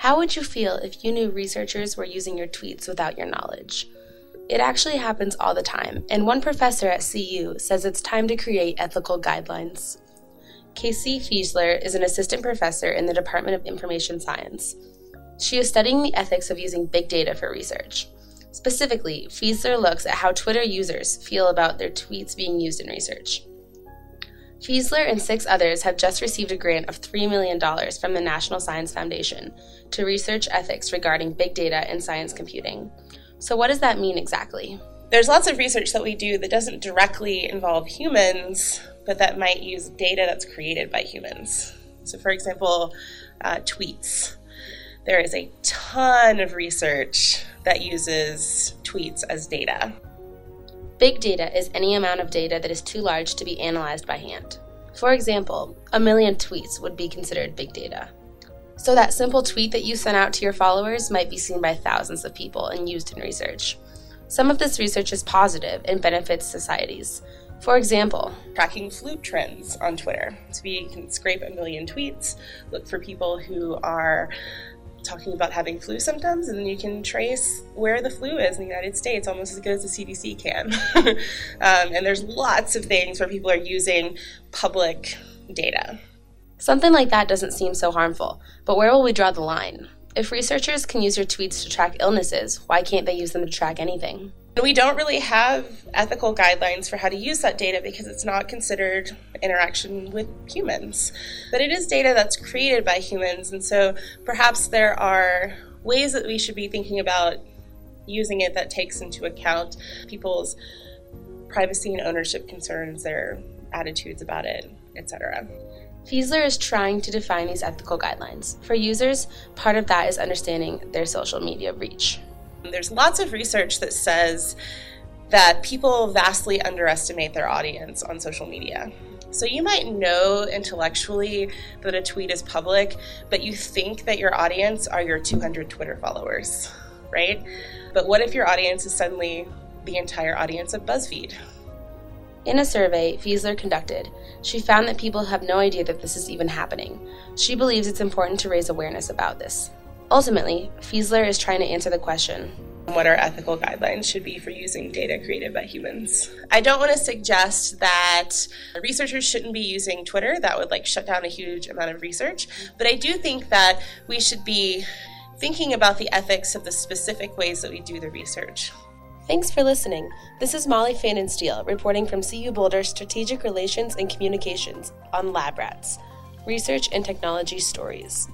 How would you feel if you knew researchers were using your tweets without your knowledge? It actually happens all the time, and one professor at CU says it's time to create ethical guidelines. Casey Fiesler is an assistant professor in the Department of Information Science. She is studying the ethics of using big data for research. Specifically, Fiesler looks at how Twitter users feel about their tweets being used in research. Fiesler and 6 others have just received a grant of $3 million from the National Science Foundation to research ethics regarding big data and science computing. So what does that mean exactly? There's lots of research that we do that doesn't directly involve humans, but that might use data that's created by humans. So for example, tweets. There is a ton of research that uses tweets as data. Big data is any amount of data that is too large to be analyzed by hand. For example, 1 million tweets would be considered big data. So that simple tweet that you sent out to your followers might be seen by thousands of people and used in research. Some of this research is positive and benefits societies. For example, tracking flu trends on Twitter. So we can scrape 1 million tweets, look for people who are talking about having flu symptoms, and then you can trace where the flu is in the United States almost as good as the CDC can. And there's lots of things where people are using public data. Something like that doesn't seem so harmful, but where will we draw the line? If researchers can use your tweets to track illnesses, why can't they use them to track anything? We don't really have ethical guidelines for how to use that data because it's not considered interaction with humans. But it is data that's created by humans, and so perhaps there are ways that we should be thinking about using it that takes into account people's privacy and ownership concerns, their attitudes about it, etc. Fiesler is trying to define these ethical guidelines. For users, part of that is understanding their social media reach. There's lots of research that says that people vastly underestimate their audience on social media. So you might know intellectually that a tweet is public, but you think that your audience are your 200 Twitter followers, right? But what if your audience is suddenly the entire audience of BuzzFeed? In a survey Fiesler conducted, she found that people have no idea that this is even happening. She believes it's important to raise awareness about this. Ultimately, Fiesler is trying to answer the question, what our ethical guidelines should be for using data created by humans. I don't want to suggest that researchers shouldn't be using Twitter. That would shut down a huge amount of research. But I do think that we should be thinking about the ethics of the specific ways that we do the research. Thanks for listening. This is Molly Fannin-Steele reporting from CU Boulder Strategic Relations and Communications on Lab Rats, Research and Technology Stories.